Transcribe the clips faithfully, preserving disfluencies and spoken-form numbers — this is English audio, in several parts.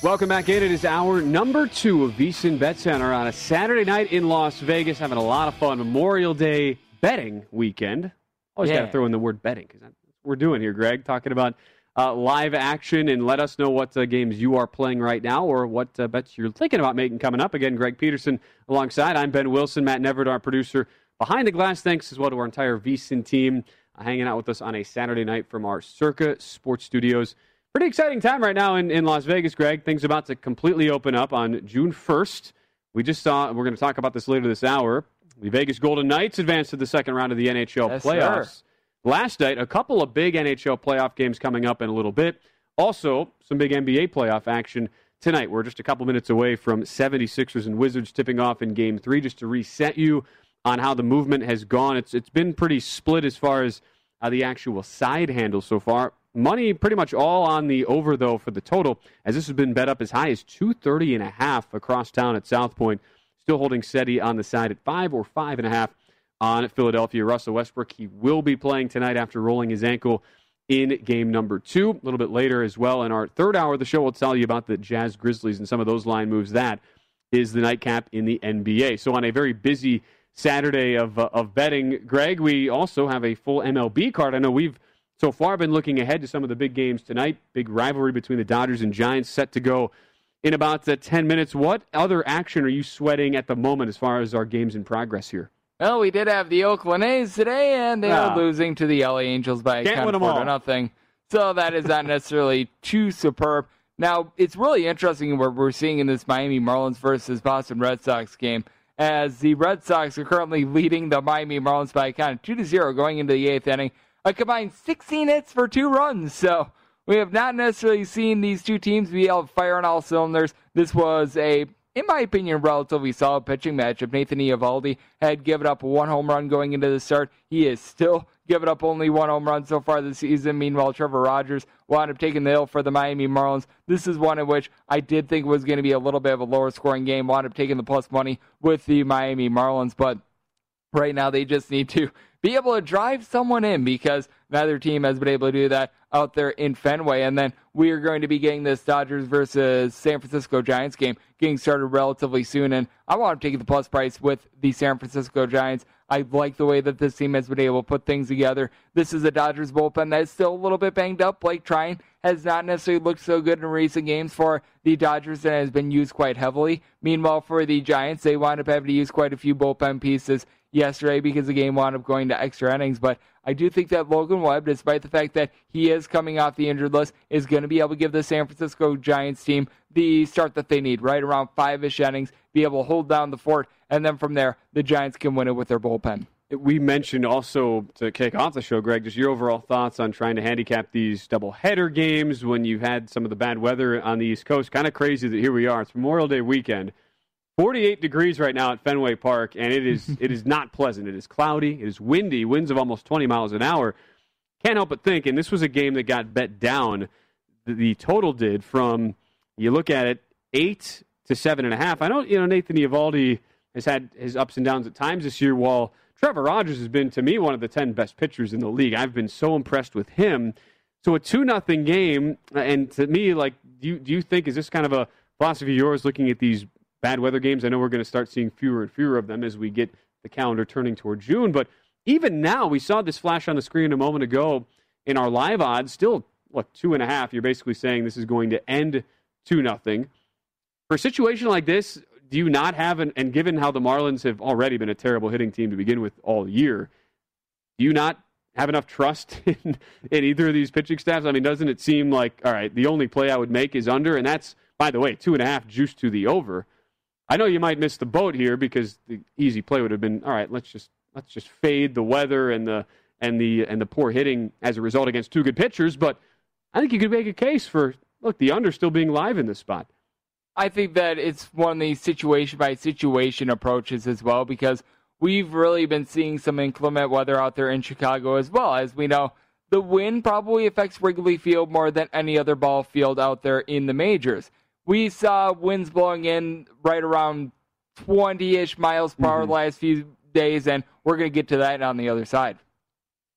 Welcome back in. It is hour number two of VSiN Bet Center on a Saturday night in Las Vegas. Having a lot of fun. Memorial Day betting weekend. Always yeah. got to throw in the word betting, because that's what we're doing here, Greg. Talking about uh, live action, and let us know what uh, games you are playing right now or what uh, bets you're thinking about making coming up. Again, Greg Peterson alongside. I'm Ben Wilson. Matt Neverett, our producer behind the glass. Thanks as well to our entire VSiN team uh, hanging out with us on a Saturday night from our Circa Sports Studios. Pretty exciting time right now in, in Las Vegas, Greg. Things about to completely open up on June first. We just saw, and we're going to talk about this later this hour, the Vegas Golden Knights advanced to the second round of the N H L yes, playoffs. Sir. Last night, a couple of big N H L playoff games coming up in a little bit. Also, some big N B A playoff action tonight. We're just a couple minutes away from seventy-sixers and Wizards tipping off in game three, just to reset you on how the movement has gone. It's It's been pretty split as far as uh, the actual side handle so far. Money pretty much all on the over, though, for the total, as this has been bet up as high as two thirty and a half across town at South Point. Still holding steady on the side at five, or five and a half on Philadelphia. Russell Westbrook, he will be playing tonight after rolling his ankle in game number two. A little bit later as well in our third hour of the show, we'll tell you about the Jazz Grizzlies and some of those line moves. That is the nightcap in the N B A. So on a very busy Saturday of uh, of betting, Greg, we also have a full M L B card. I know we've so far been looking ahead to some of the big games tonight. Big rivalry between the Dodgers and Giants set to go in about uh, ten minutes. What other action are you sweating at the moment as far as our games in progress here? Well, we did have the Oakland A's today, and they ah. are losing to the L A Angels by a count of four to nothing. So that is not necessarily too superb. Now, it's really interesting what we're seeing in this Miami Marlins versus Boston Red Sox game, as the Red Sox are currently leading the Miami Marlins by a count of two to zero going into the eighth inning. A combined sixteen hits for two runs. So we have not necessarily seen these two teams be able to fire on all cylinders. This was a, in my opinion, relatively solid pitching matchup. Nathan Eovaldi had given up one home run going into the start. He is still giving up only one home run so far this season. Meanwhile, Trevor Rogers wound up taking the hill for the Miami Marlins. This is one in which I did think was going to be a little bit of a lower scoring game. Wound up taking the plus money with the Miami Marlins. But right now they just need to be able to drive someone in, because neither team has been able to do that. out there in Fenway. And then we are going to be getting this Dodgers versus San Francisco Giants game getting started relatively soon. And I want to take the plus price with the San Francisco Giants. I like the way that this team has been able to put things together. This is a Dodgers bullpen that is still a little bit banged up. Blake Trine has not necessarily looked so good in recent games for the Dodgers and has been used quite heavily. Meanwhile, for the Giants, they wound up having to use quite a few bullpen pieces yesterday because the game wound up going to extra innings. But I do think that Logan Webb, despite the fact that he is coming off the injured list, is going to be able to give the San Francisco Giants team the start that they need, right around five-ish innings, be able to hold down the fort, and then from there, the Giants can win it with their bullpen. We mentioned also, to kick off the show, Greg, just your overall thoughts on trying to handicap these doubleheader games when you've had some of the bad weather on the East Coast. Kind of crazy that here we are. It's Memorial Day weekend. forty-eight degrees right now at Fenway Park, and it is it is not pleasant. It is cloudy. It is windy. Winds of almost twenty miles an hour. Can't help but think, and this was a game that got bet down, the, the total did from, you look at it, eight to seven and a half. I know, you know, Nathan Eovaldi has had his ups and downs at times this year, while Trevor Rogers has been, to me, one of the ten best pitchers in the league. I've been so impressed with him. So a two nothing game, and to me, like, do you, do you think, is this kind of a philosophy of yours looking at these bad weather games? I know we're going to start seeing fewer and fewer of them as we get the calendar turning toward June. But even now, we saw this flash on the screen a moment ago in our live odds. Still, what, two and a half? You're basically saying this is going to end two nothing. For a situation like this, do you not have an, and given how the Marlins have already been a terrible hitting team to begin with all year, do you not have enough trust in, in either of these pitching staffs? I mean, doesn't it seem like, all right, the only play I would make is under, and that's, by the way, two and a half juiced to the over. I know you might miss the boat here because the easy play would have been, all right, let's just let's just fade the weather and the and the and the poor hitting as a result against two good pitchers. But I think you could make a case for, look, the under still being live in this spot. I think that it's one of these situation by situation approaches as well, because we've really been seeing some inclement weather out there in Chicago as well. As we know, the wind probably affects Wrigley Field more than any other ball field out there in the majors. We saw winds blowing in right around twenty-ish miles per hour mm-hmm. the last few days, and we're going to get to that on the other side.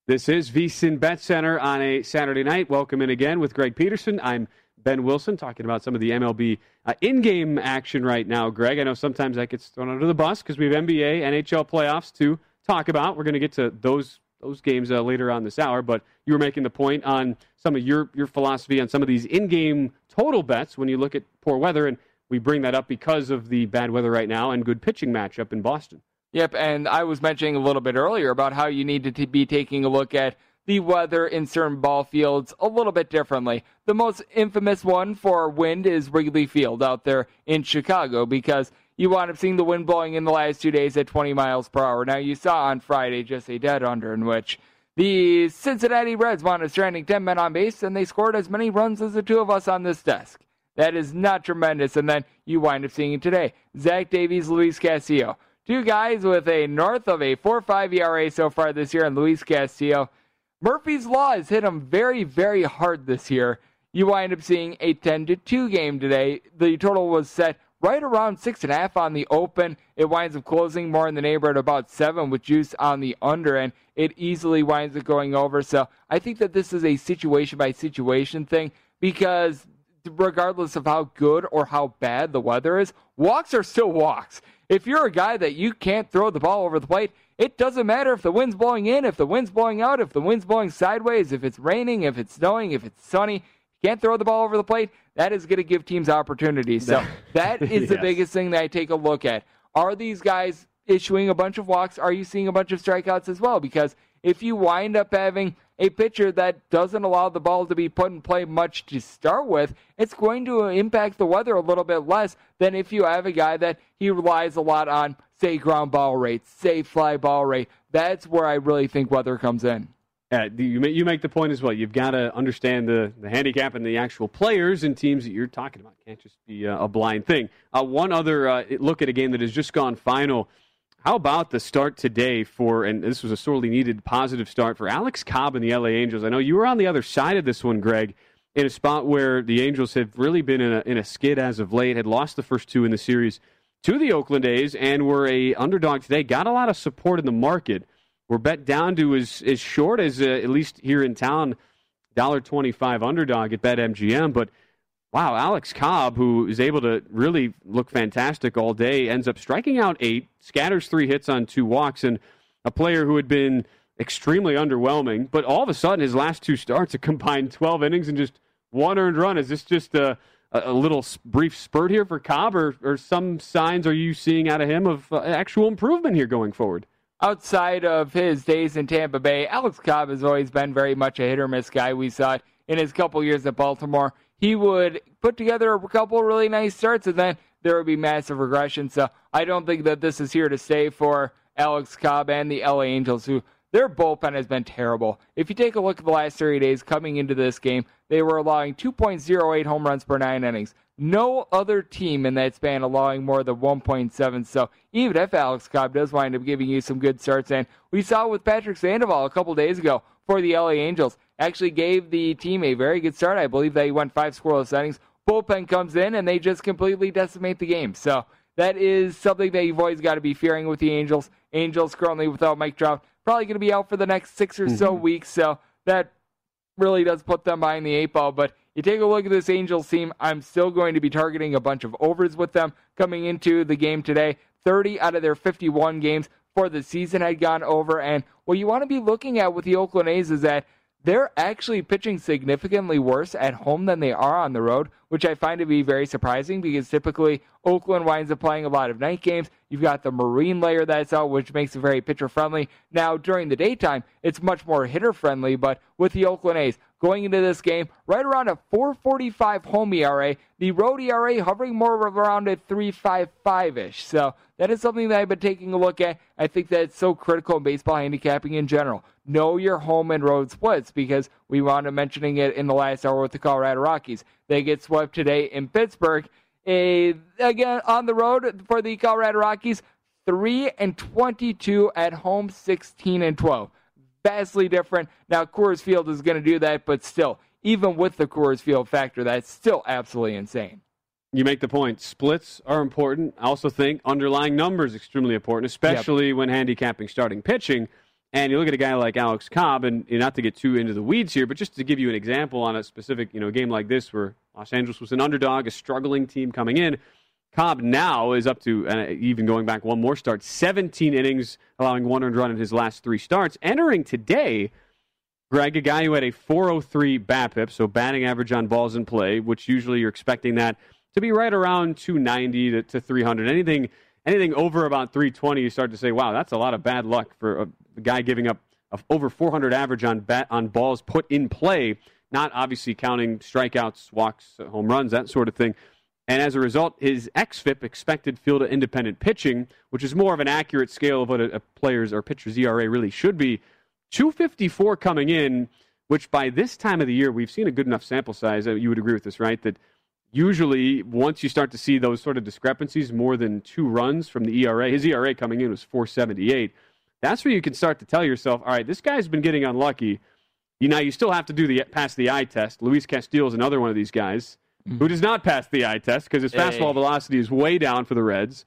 This is VSiN Bet Center on a Saturday night. Welcome in again with Greg Peterson. I'm Ben Wilson, talking about some of the M L B uh, in-game action right now. Greg, I know sometimes that gets thrown under the bus because we have N B A, N H L playoffs to talk about. We're going to get to those those games uh, later on this hour, but you were making the point on some of your, your philosophy on some of these in-game total bets when you look at poor weather, and we bring that up because of the bad weather right now and good pitching matchup in Boston. Yep, and I was mentioning a little bit earlier about how you need to be taking a look at the weather in certain ball fields a little bit differently. The most infamous one for wind is Wrigley Field out there in Chicago, because you wound up seeing the wind blowing in the last two days at twenty miles per hour. Now, you saw on Friday just a dead under in which the Cincinnati Reds wound up stranding ten men on base, and they scored as many runs as the two of us on this desk. That is not tremendous. And then you wind up seeing it today. Zach Davies, Luis Castillo. Two guys with a north of a four point five E R A so far this year, and Luis Castillo, Murphy's Law has hit him very, very hard this year. You wind up seeing a ten to two game today. The total was set right around six point five on the open. It winds up closing more in the neighborhood about seven with juice on the under, and it easily winds up going over. So I think that this is a situation-by-situation thing, because regardless of how good or how bad the weather is, walks are still walks. If you're a guy that you can't throw the ball over the plate, it doesn't matter if the wind's blowing in, if the wind's blowing out, if the wind's blowing sideways, if it's raining, if it's snowing, if it's sunny. Can't throw the ball over the plate, that is going to give teams opportunities. So that is the yes. biggest thing that I take a look at. Are these guys issuing a bunch of walks? Are you seeing a bunch of strikeouts as well? Because if you wind up having a pitcher that doesn't allow the ball to be put in play much to start with, it's going to impact the weather a little bit less than if you have a guy that he relies a lot on, say, ground ball rate, say, fly ball rate. That's where I really think weather comes in. Yeah, you make the point as well. You've got to understand the, the handicap and the actual players and teams that you're talking about. It can't just be a blind thing. Uh, one other uh, look at a game that has just gone final. How about the start today for, and this was a sorely needed positive start for Alex Cobb and the L A Angels. I know you were on the other side of this one, Greg, in a spot where the Angels have really been in a, in a skid as of late, had lost the first two in the series to the Oakland A's, and were a underdog today. Got a lot of support in the market. We're bet down to as, as short as, uh, at least here in town, one twenty-five underdog at BetMGM. But, wow, Alex Cobb, who is able to really look fantastic all day, ends up striking out eight, scatters three hits on two walks, and a player who had been extremely underwhelming, but all of a sudden his last two starts have combined twelve innings and just one earned run. Is this just a, a little brief spurt here for Cobb, or, or some signs are you seeing out of him of uh, actual improvement here going forward? Outside of his days in Tampa Bay, Alex Cobb has always been very much a hit-or-miss guy. We saw it in his couple years at Baltimore. He would put together a couple of really nice starts, and then there would be massive regression. So I don't think that this is here to stay for Alex Cobb and the L A Angels, who their bullpen has been terrible. If you take a look at the last three days coming into this game, they were allowing two point oh eight home runs per nine innings. No other team in that span allowing more than one point seven. So even if Alex Cobb does wind up giving you some good starts, and we saw with Patrick Sandoval a couple days ago for the L A Angels, actually gave the team a very good start. I believe they went five scoreless innings. Bullpen comes in, and they just completely decimate the game. So that is something that you've always got to be fearing with the Angels. Angels currently without Mike Trout, probably going to be out for the next six or so mm-hmm. weeks, so that really does put them behind the eight ball. But you take a look at this Angels team, I'm still going to be targeting a bunch of overs with them coming into the game today. thirty out of their fifty-one games for the season had gone over, and what you want to be looking at with the Oakland A's is that they're actually pitching significantly worse at home than they are on the road, which I find to be very surprising because typically Oakland winds up playing a lot of night games. You've got the marine layer that's out, which makes it very pitcher-friendly. Now, during the daytime, it's much more hitter-friendly, but with the Oakland A's going into this game, right around a four forty-five home E R A, the road E R A hovering more around a three fifty-five-ish. So that is something that I've been taking a look at. I think that it's so critical in baseball handicapping in general. Know your home and road splits, because we wound up mentioning it in the last hour with the Colorado Rockies. They get swept today in Pittsburgh. A, again, on the road for the Colorado Rockies, three and twenty-two at home, sixteen and twelve. Vastly different. Now, Coors Field is going to do that, but still, even with the Coors Field factor, that's still absolutely insane. You make the point. Splits are important. I also think underlying numbers extremely important, especially yep. when handicapping starting pitching. And you look at a guy like Alex Cobb, and, and not to get too into the weeds here, but just to give you an example on a specific you know game like this where Los Angeles was an underdog, a struggling team coming in, Cobb now is up to, uh, even going back one more start, seventeen innings, allowing one earned run in his last three starts. Entering today, Greg, a guy who had a four oh three BABIP, so batting average on balls in play, which usually you're expecting that to be right around two ninety to, to three hundred. Anything anything over about three twenty, you start to say, wow, that's a lot of bad luck for a, a guy giving up a, over four hundred average on bat, on balls put in play, not obviously counting strikeouts, walks, home runs, that sort of thing. And as a result, his xFIP, expected field of independent pitching, which is more of an accurate scale of what a, a player's or pitcher's E R A really should be, two fifty-four coming in, which by this time of the year, we've seen a good enough sample size. You would agree with this, right? That usually once you start to see those sort of discrepancies, more than two runs from the E R A, his E R A coming in was four seventy-eight. That's where you can start to tell yourself, all right, this guy's been getting unlucky. You know, you still have to do the pass the eye test. Luis Castillo is another one of these guys who does not pass the eye test because his hey. fastball velocity is way down for the Reds.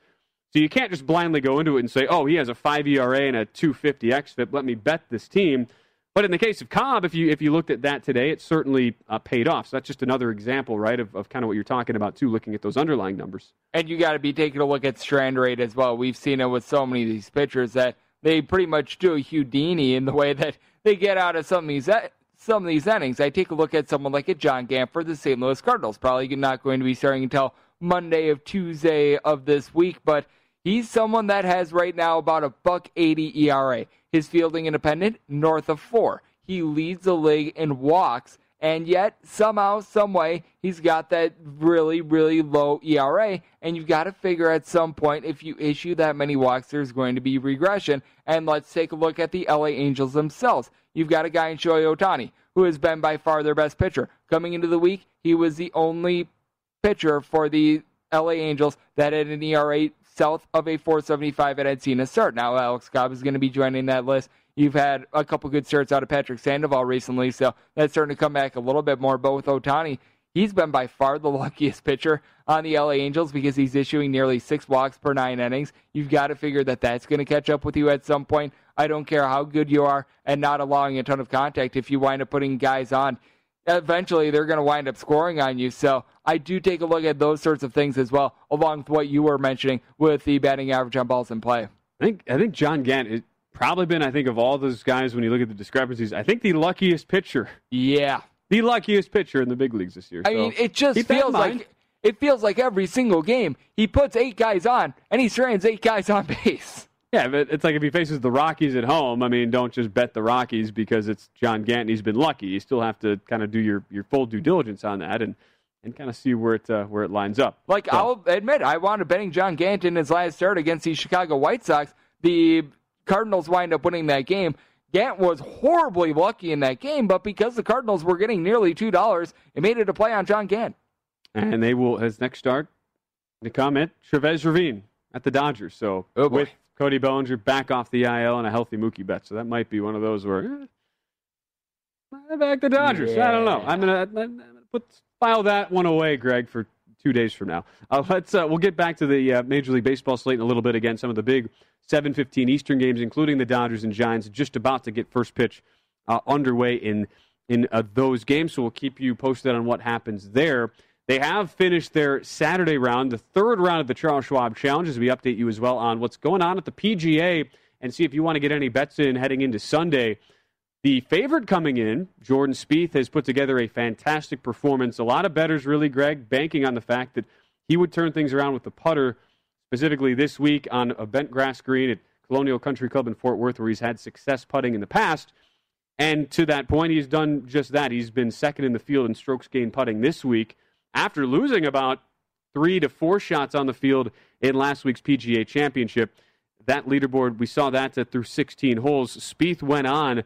So you can't just blindly go into it and say, oh, he has a five E R A and a two fifty xFIP. Let me bet this team. But in the case of Cobb, if you if you looked at that today, it certainly uh, paid off. So that's just another example, right, of, of kind of what you're talking about, too, looking at those underlying numbers. And you got to be taking a look at strand rate as well. We've seen it with so many of these pitchers that they pretty much do a Houdini in the way that they get out of some of these some of these innings. I take a look at someone like a John Gant for the Saint Louis Cardinals. Probably not going to be starting until Monday of Tuesday of this week, but he's someone that has right now about a buck eighty E R A. His fielding independent, north of four. He leads the league in walks, and yet somehow, someway, he's got that really, really low E R A, and you've got to figure at some point if you issue that many walks, there's going to be regression. And let's take a look at the L A Angels themselves. You've got a guy in Shohei Ohtani, who has been by far their best pitcher. Coming into the week, he was the only pitcher for the L A Angels that had an E R A south of a four seventy-five and had seen a start. Now Alex Cobb is going to be joining that list. You've had a couple good starts out of Patrick Sandoval recently, so that's starting to come back a little bit more. But with Ohtani, he's been by far the luckiest pitcher on the L A Angels because he's issuing nearly six walks per nine innings. You've got to figure that that's going to catch up with you at some point. I don't care how good you are and not allowing a ton of contact. If you wind up putting guys on eventually they're going to wind up scoring on you. So I do take a look at those sorts of things as well, along with what you were mentioning with the batting average on balls in play. I think I think John Gant has probably been, I think, of all those guys, when you look at the discrepancies, I think the luckiest pitcher. Yeah. The luckiest pitcher in the big leagues this year. I so mean, it just feels like it feels like every single game he puts eight guys on, and he strands eight guys on base. Yeah, but it's like if he faces the Rockies at home, I mean, don't just bet the Rockies because it's John Gant and he's been lucky. You still have to kind of do your, your full due diligence on that and, and kind of see where it uh, where it lines up. Like, so. I'll admit, I wound up betting John Gant in his last start against the Chicago White Sox. The Cardinals wind up winning that game. Gant was horribly lucky in that game, but because the Cardinals were getting nearly two dollars, it made it a play on John Gant. And they will, his next start, to come at Trevez Ravine at the Dodgers. So, oh boy. With Cody Bellinger back off the I L and a healthy Mookie Betts. So that might be one of those where eh, back the Dodgers. Yeah. I don't know. I'm gonna, I'm gonna put file that one away, Greg, for two days from now. Uh, let's uh, we'll get back to the uh, Major League Baseball slate in a little bit. Again, some of the big seven fifteen Eastern games, including the Dodgers and Giants, just about to get first pitch uh, underway in in uh, those games. So we'll keep you posted on what happens there. They have finished their Saturday round, the third round of the Charles Schwab Challenge, as we update you as well on what's going on at the P G A and see if you want to get any bets in heading into Sunday. The favorite coming in, Jordan Spieth, has put together a fantastic performance. A lot of bettors really, Greg, banking on the fact that he would turn things around with the putter, specifically this week on a bent grass green at Colonial Country Club in Fort Worth, where he's had success putting in the past. And to that point, he's done just that. He's been second in the field in strokes gained putting this week, after losing about three to four shots on the field in last week's P G A Championship. That leaderboard, we saw that through sixteen holes. Spieth went on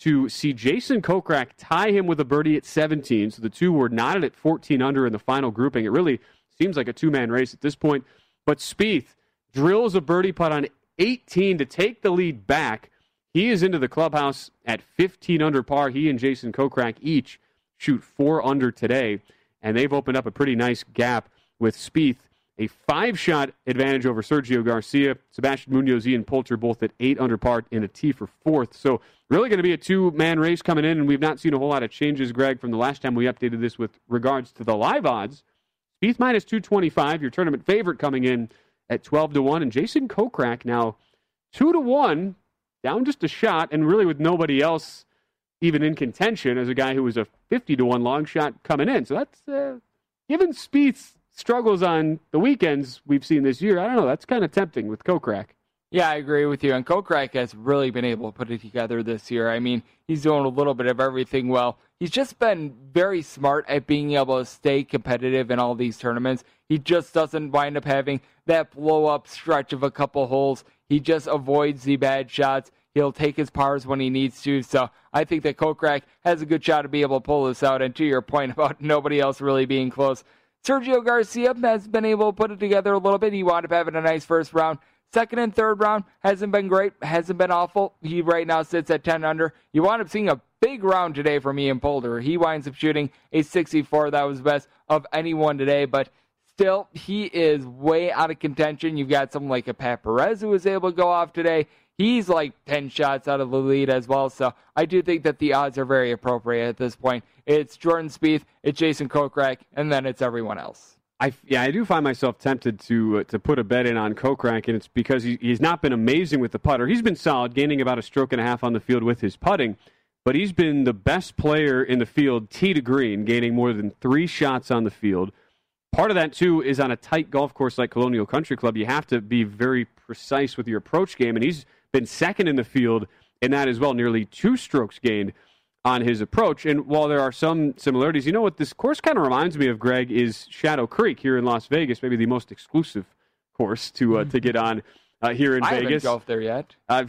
to see Jason Kokrak tie him with a birdie at seventeen, so the two were knotted at fourteen under in the final grouping. It really seems like a two-man race at this point, but Spieth drills a birdie putt on eighteen to take the lead back. He is into the clubhouse at fifteen under par. He and Jason Kokrak each shoot four under today, and they've opened up a pretty nice gap with Spieth, a five-shot advantage over Sergio Garcia. Sebastian Munoz, Ian Poulter, both at eight under par in a tee for fourth. So really going to be a two-man race coming in, and we've not seen a whole lot of changes, Greg, from the last time we updated this with regards to the live odds. Spieth minus two twenty-five, your tournament favorite coming in at twelve to one, and Jason Kokrak now two to one, down just a shot, and really with nobody else even in contention, as a guy who was a fifty to one long shot coming in. So that's, uh, given Spieth's struggles on the weekends we've seen this year, I don't know, that's kind of tempting with Kokrak. Yeah, I agree with you. And Kokrak has really been able to put it together this year. I mean, he's doing a little bit of everything well. He's just been very smart at being able to stay competitive in all these tournaments. He just doesn't wind up having that blow-up stretch of a couple holes. He just avoids the bad shots. He'll take his pars when he needs to. So I think that Kokrak has a good shot to be able to pull this out. And to your point about nobody else really being close, Sergio Garcia has been able to put it together a little bit. He wound up having a nice first round. Second and third round hasn't been great, hasn't been awful. He right now sits at ten under. You wound up seeing a big round today from Ian Poulter. He winds up shooting a sixty-four. That was best of anyone today, but still, he is way out of contention. You've got someone like a Pat Perez who was able to go off today. He's like ten shots out of the lead as well, so I do think that the odds are very appropriate at this point. It's Jordan Spieth, it's Jason Kokrak, and then it's everyone else. I, yeah, I do find myself tempted to uh, to put a bet in on Kokrak, and it's because he, he's not been amazing with the putter. He's been solid, gaining about a stroke and a half on the field with his putting, but he's been the best player in the field, tee to green, gaining more than three shots on the field. Part of that, too, is on a tight golf course like Colonial Country Club, you have to be very precise with your approach game, and he's been second in the field in that as well, nearly two strokes gained on his approach. And while there are some similarities, you know what this course kind of reminds me of, Greg, is Shadow Creek here in Las Vegas, maybe the most exclusive course to uh, to get on uh, here in I Vegas. I haven't golfed there yet. Uh,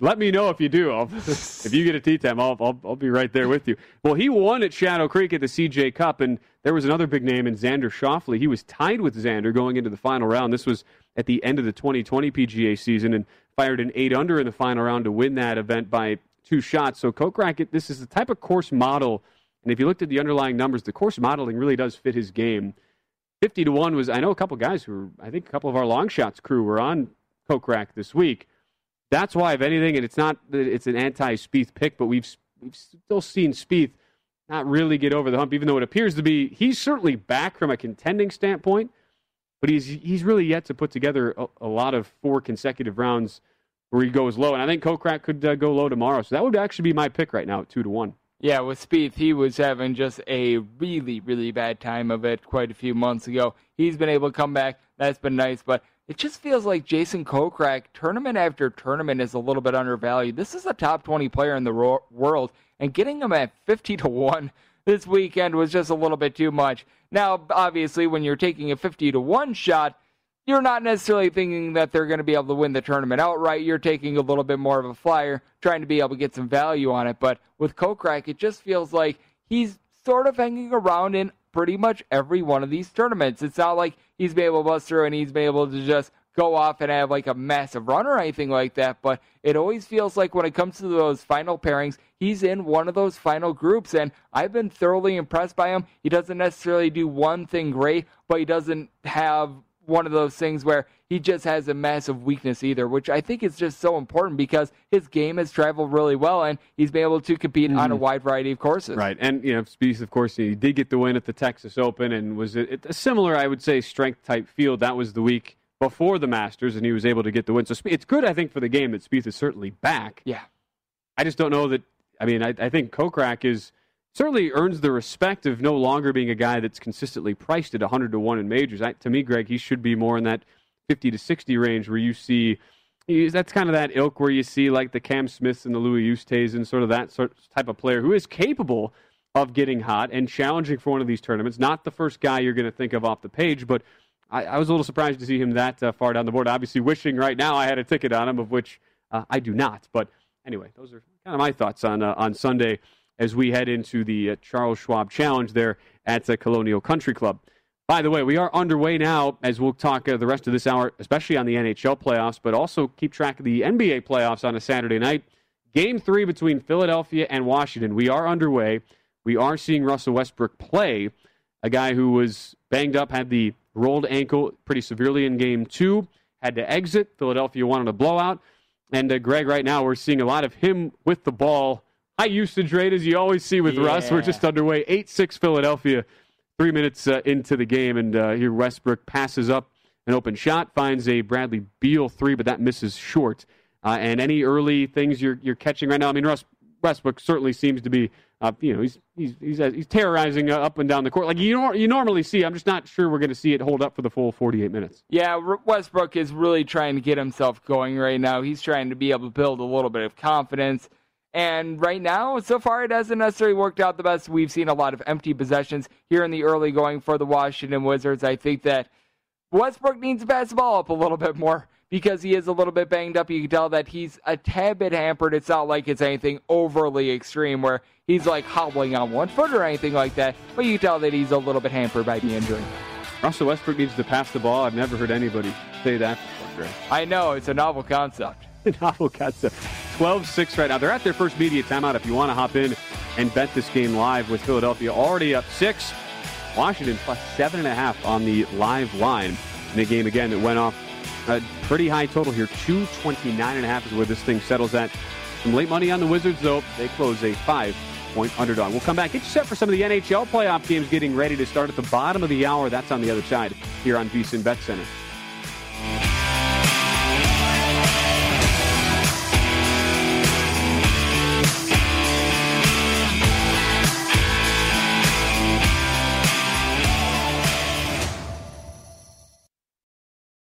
let me know if you do. I'll, if you get a tee time, I'll, I'll, I'll be right there with you. Well, he won at Shadow Creek at the C J Cup, and there was another big name in Xander Schauffele. He was tied with Xander going into the final round. This was at the end of the twenty twenty P G A season, and fired an eight under in the final round to win that event by two shots. So Kokrak, this is the type of course model, and if you looked at the underlying numbers, the course modeling really does fit his game. fifty to one was, I know a couple guys who were, I think a couple of our long shots crew were on Kokrak this week. That's why, if anything, and it's not, it's an anti-Spieth pick, but we've, we've still seen Spieth not really get over the hump, even though it appears to be, he's certainly back from a contending standpoint, but he's he's really yet to put together a, a lot of four consecutive rounds where he goes low. And I think Kokrak could uh, go low tomorrow. So that would actually be my pick right now at two to one. Yeah, with Spieth, he was having just a really, really bad time of it quite a few months ago. He's been able to come back. That's been nice, but it just feels like Jason Kokrak, tournament after tournament, is a little bit undervalued. This is a top twenty player in the ro- world, and getting him at fifty to one this weekend was just a little bit too much. Now, obviously, when you're taking a fifty to one shot, you're not necessarily thinking that they're going to be able to win the tournament outright. You're taking a little bit more of a flyer, trying to be able to get some value on it. But with Kokrak, it just feels like he's sort of hanging around in pretty much every one of these tournaments. It's not like he's been able to bust through and he's been able to just go off and have like a massive run or anything like that. But it always feels like when it comes to those final pairings, he's in one of those final groups. And I've been thoroughly impressed by him. He doesn't necessarily do one thing great, but he doesn't have one of those things where he just has a massive weakness either, which I think is just so important because his game has traveled really well and he's been able to compete mm-hmm. on a wide variety of courses. Right. And, you know, Spieth, of course, he did get the win at the Texas Open and was a similar, I would say, strength type field. That was the week before the Masters and he was able to get the win. So it's good, I think, for the game that Spieth is certainly back. Yeah. I just don't know that, I mean, I, I think Kokrak is certainly earns the respect of no longer being a guy that's consistently priced at one hundred to one in majors. I, to me, Greg, he should be more in that fifty to sixty range where you see, that's kind of that ilk where you see like the Cam Smiths and the Louis Oosthuizen and sort of that sort of type of player who is capable of getting hot and challenging for one of these tournaments. Not the first guy you're going to think of off the page, but I, I was a little surprised to see him that uh, far down the board. Obviously wishing right now I had a ticket on him, of which uh, I do not. But anyway, those are kind of my thoughts on uh, on Sunday as we head into the uh, Charles Schwab Challenge there at the Colonial Country Club. By the way, we are underway now as we'll talk uh, the rest of this hour, especially on the N H L playoffs, but also keep track of the N B A playoffs on a Saturday night. Game three between Philadelphia and Washington. We are underway. We are seeing Russell Westbrook play, a guy who was banged up, had the rolled ankle pretty severely in game two, had to exit. Philadelphia wanted a blowout. And uh, Greg, right now we're seeing a lot of him with the ball. High usage rate, as you always see with yeah. Russ. We're just underway. eight six Philadelphia, three minutes uh, into the game. And uh, here Westbrook passes up an open shot, finds a Bradley Beal three, but that misses short. Uh, and any early things you're you're catching right now? I mean, Russ Westbrook certainly seems to be, uh, you know, he's he's he's, uh, he's terrorizing uh, up and down the court. Like you nor- you normally see. I'm just not sure we're going to see it hold up for the full forty-eight minutes. Yeah, Westbrook is really trying to get himself going right now. He's trying to be able to build a little bit of confidence. And right now, so far, it hasn't necessarily worked out the best. We've seen a lot of empty possessions here in the early going for the Washington Wizards. I think that Westbrook needs to pass the ball up a little bit more because he is a little bit banged up. You can tell that he's a tad bit hampered. It's not like it's anything overly extreme where he's like hobbling on one foot or anything like that. But you can tell that he's a little bit hampered by the injury. Russell Westbrook needs to pass the ball. I've never heard anybody say that before, Greg. I know. It's a novel concept. A novel concept. twelve six right now. They're at their first media timeout. If you want to hop in and bet this game live with Philadelphia already up six, Washington plus seven and a half on the live line in a game again that went off a pretty high total here. two twenty-nine and a half is where this thing settles at. Some late money on the Wizards though. They close a five point underdog. We'll come back. Get you set for some of the N H L playoff games getting ready to start at the bottom of the hour. That's on the other side here on VSiN Bet Center.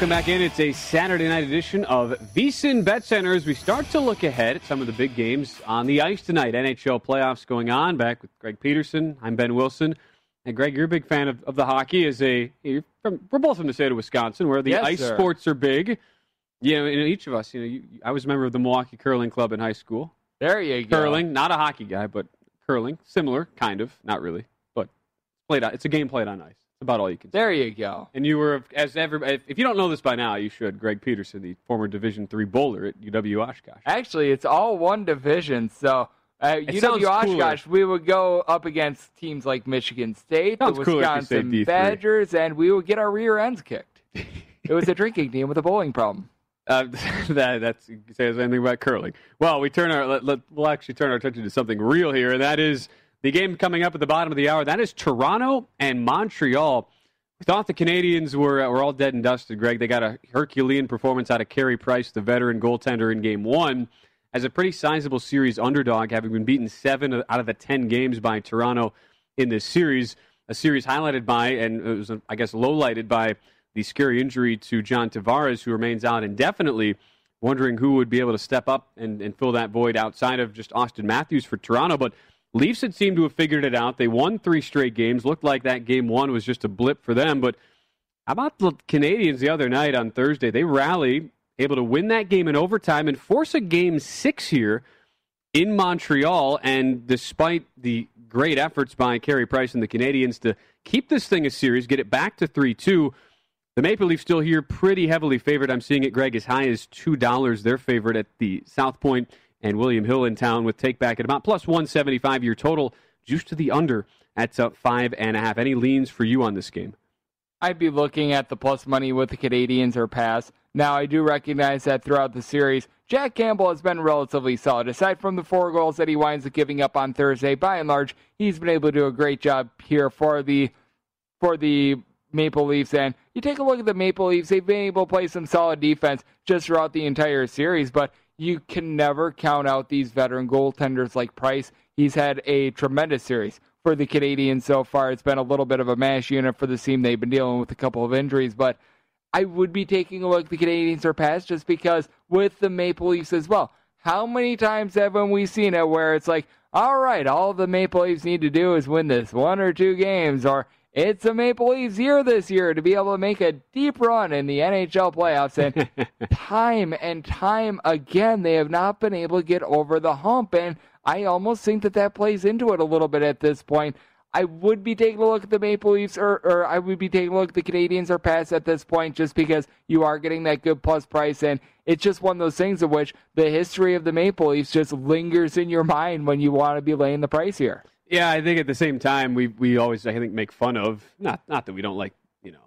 Welcome back in. It's a Saturday night edition of VSiN Bet Center as we start to look ahead at some of the big games on the ice tonight. N H L playoffs going on. Back with Greg Peterson. I'm Ben Wilson. And Greg, you're a big fan of, of the hockey. As a you're from, we're both from the state of Wisconsin, where the yes, ice sir. sports are big. Yeah, you know, each of us. You know, you, I was a member of the Milwaukee Curling Club in high school. There you go. Curling, not a hockey guy, but curling, similar, kind of, not really, but played. It's a game played on ice. About all you can. There you go. And you were, as everybody, if you don't know this by now, you should. Greg Peterson, the former Division three bowler at U W Oshkosh. Actually, it's all one division. So at it U W Oshkosh, cooler. we would go up against teams like Michigan State, sounds the Wisconsin Badgers, and we would get our rear ends kicked. It was a drinking team with a bowling problem. Uh, that that's says anything about curling. Well, we turn our let, let, we'll actually turn our attention to something real here, and that is. The game coming up at the bottom of the hour, that is Toronto and Montreal. We thought the Canadiens were were all dead and dusted, Greg. They got a Herculean performance out of Carey Price, the veteran goaltender in game one, as a pretty sizable series underdog, having been beaten seven out of the ten games by Toronto in this series. A series highlighted by, and it was, I guess, lowlighted by the scary injury to John Tavares, who remains out indefinitely. Wondering who would be able to step up and, and fill that void outside of just Austin Matthews for Toronto, but Leafs had seemed to have figured it out. They won three straight games. Looked like that game one was just a blip for them. But how about the Canadiens the other night on Thursday? They rally, able to win that game in overtime and force a game six here in Montreal. And despite the great efforts by Carey Price and the Canadiens to keep this thing a series, get it back to three two, the Maple Leafs still here pretty heavily favored. I'm seeing it, Greg, as high as two dollars. Their favorite at the South Point. And William Hill in town with take back at about plus one seventy-five your total, juice to the under at five and a half. Any leans for you on this game? I'd be looking at the plus money with the Canadiens or pass. Now, I do recognize that throughout the series, Jack Campbell has been relatively solid. Aside from the four goals that he winds up giving up on Thursday, by and large, he's been able to do a great job here for the for the Maple Leafs. And you take a look at the Maple Leafs, they've been able to play some solid defense just throughout the entire series, but you can never count out these veteran goaltenders like Price. He's had a tremendous series. For the Canadiens so far, it's been a little bit of a mash unit for the team. They've been dealing with a couple of injuries, but I would be taking a look at the Canadiens or pass just because with the Maple Leafs as well. How many times haven't we seen it where it's like, all right, all the Maple Leafs need to do is win this one or two games, or it's a Maple Leafs year this year to be able to make a deep run in the N H L playoffs, and time and time again they have not been able to get over the hump, and I almost think that that plays into it a little bit at this point. I would be taking a look at the Maple Leafs, or, or I would be taking a look at the Canadiens or pass at this point just because you are getting that good plus price, and it's just one of those things in which the history of the Maple Leafs just lingers in your mind when you want to be laying the price here. Yeah, I think at the same time, we we always, I think, make fun of, not not that we don't like, you know,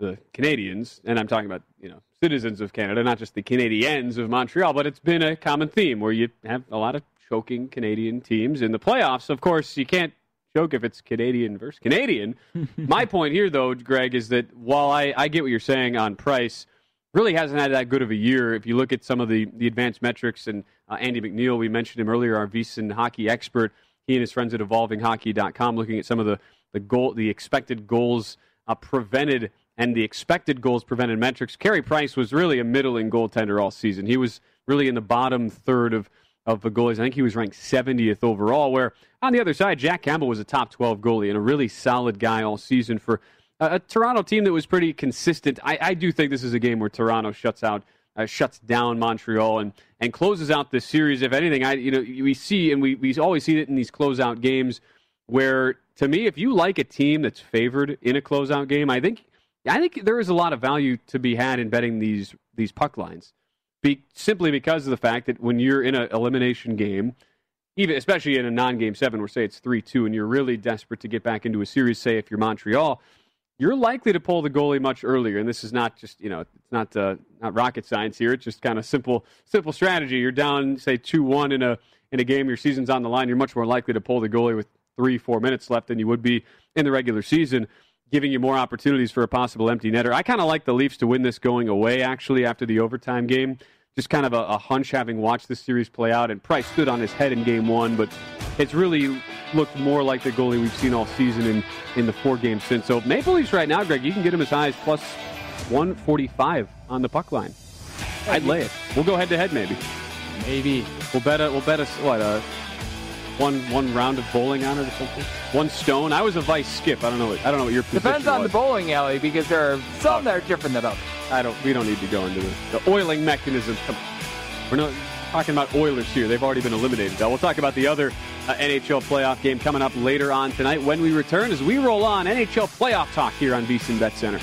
the Canadiens, and I'm talking about, you know, citizens of Canada, not just the Canadiens of Montreal, but it's been a common theme where you have a lot of choking Canadian teams in the playoffs. Of course, you can't joke if it's Canadian versus Canadian. My point here, though, Greg, is that while I, I get what you're saying on Price, really hasn't had that good of a year. If you look at some of the, the advanced metrics, and uh, Andy McNeil, we mentioned him earlier, our VSiN hockey expert, he and his friends at evolving hockey dot com, looking at some of the the goal, the expected goals uh, prevented and the expected goals prevented metrics. Carey Price was really a middling goaltender all season. He was really in the bottom third of of the goalies. I think he was ranked seventieth overall, where on the other side, Jack Campbell was a top twelve goalie and a really solid guy all season for a, a Toronto team that was pretty consistent. I, I do think this is a game where Toronto shuts out, uh, shuts down Montreal and, and closes out this series. If anything, I you know we see, and we, we always see it in these closeout games where, to me, if you like a team that's favored in a closeout game, I think I think there is a lot of value to be had in betting these these puck lines. Be, simply because of the fact that when you're in an elimination game, even especially in a non-game seven where, say, it's three two and you're really desperate to get back into a series, say, if you're Montreal, you're likely to pull the goalie much earlier. And this is not just, you know, it's not uh, not rocket science here. It's just kind of simple simple strategy. You're down, say, two one in a in a game, your season's on the line, you're much more likely to pull the goalie with three, four minutes left than you would be in the regular season, giving you more opportunities for a possible empty netter. I kind of like the Leafs to win this going away, actually, after the overtime game. Just kind of a, a hunch having watched this series play out, and Price stood on his head in game one, but it's really looked more like the goalie we've seen all season in, in the four games since. So Maple Leafs right now, Greg, you can get them as high as plus one forty-five on the puck line. I'd lay it. We'll go head-to-head, maybe. Maybe. We'll bet a, we'll bet a, what, a... One one round of bowling on it or something? One stone? I was a vice skip. I don't know what, I don't know what your position Depends on was. The bowling alley, because there are some oh. that are different than others. I don't, we don't need to go into it. The oiling mechanisms. Come on. We're not talking about Oilers here. They've already been eliminated. We'll talk about the other uh, N H L playoff game coming up later on tonight when we return as we roll on N H L playoff talk here on VSiN Bet Center.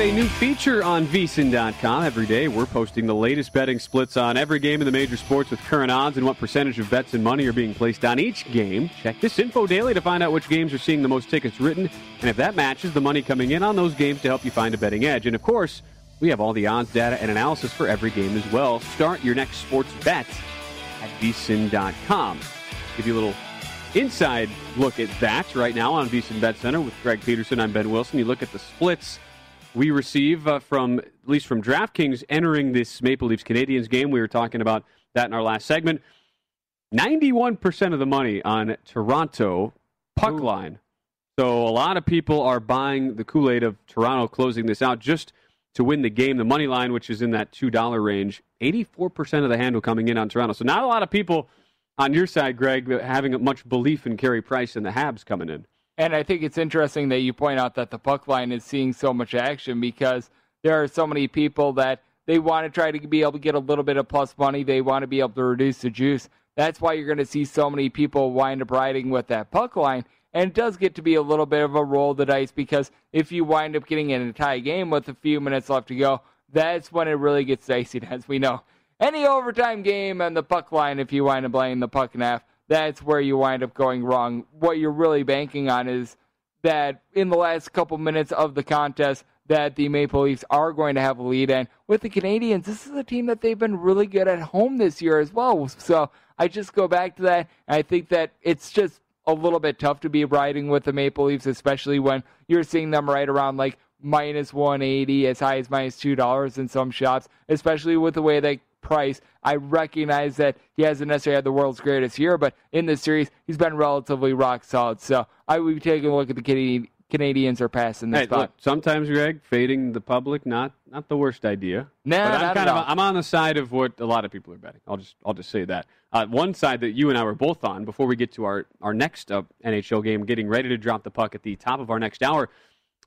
A new feature on V S I N dot com. Every day we're posting the latest betting splits on every game in the major sports with current odds and what percentage of bets and money are being placed on each game. Check this info daily to find out which games are seeing the most tickets written, and if that matches, the money coming in on those games to help you find a betting edge. And of course, we have all the odds, data, and analysis for every game as well. Start your next sports bet at V S I N dot com. Give you a little inside look at that right now on VSiN Bet Center with Greg Peterson. I'm Ben Wilson. You look at the splits we receive uh, from, at least from DraftKings, entering this Maple Leafs Canadiens game. We were talking about that in our last segment. ninety-one percent of the money on Toronto puck Ooh. line. So a lot of people are buying the Kool-Aid of Toronto closing this out just to win the game. The money line, which is in that two dollars range, eighty-four percent of the handle coming in on Toronto. So not a lot of people on your side, Greg, having much belief in Carey Price and the Habs coming in. And I think it's interesting that you point out that the puck line is seeing so much action, because there are so many people that they want to try to be able to get a little bit of plus money. They want to be able to reduce the juice. That's why you're going to see so many people wind up riding with that puck line. And it does get to be a little bit of a roll of the dice, because if you wind up getting in a tie game with a few minutes left to go, that's when it really gets dicey, as we know. Any overtime game and the puck line, if you wind up playing the puck in half, that's where you wind up going wrong. What you're really banking on is that in the last couple minutes of the contest that the Maple Leafs are going to have a lead. And with the Canadiens, this is a team that they've been really good at home this year as well. So I just go back to that. I think that it's just a little bit tough to be riding with the Maple Leafs, especially when you're seeing them right around like minus one eighty, as high as minus two dollars in some shops, especially with the way they Price. I recognize that he hasn't necessarily had the world's greatest year, but in this series, he's been relatively rock solid. So I would be taking a look at the Canadian, Canadians are passing this hey, spot. Look, sometimes, Greg, fading the public, not not the worst idea. No, nah, but I'm kind of I'm on the side of what a lot of people are betting. I'll just I'll just say that. Uh, one side that you and I were both on before we get to our our next uh, N H L game, getting ready to drop the puck at the top of our next hour.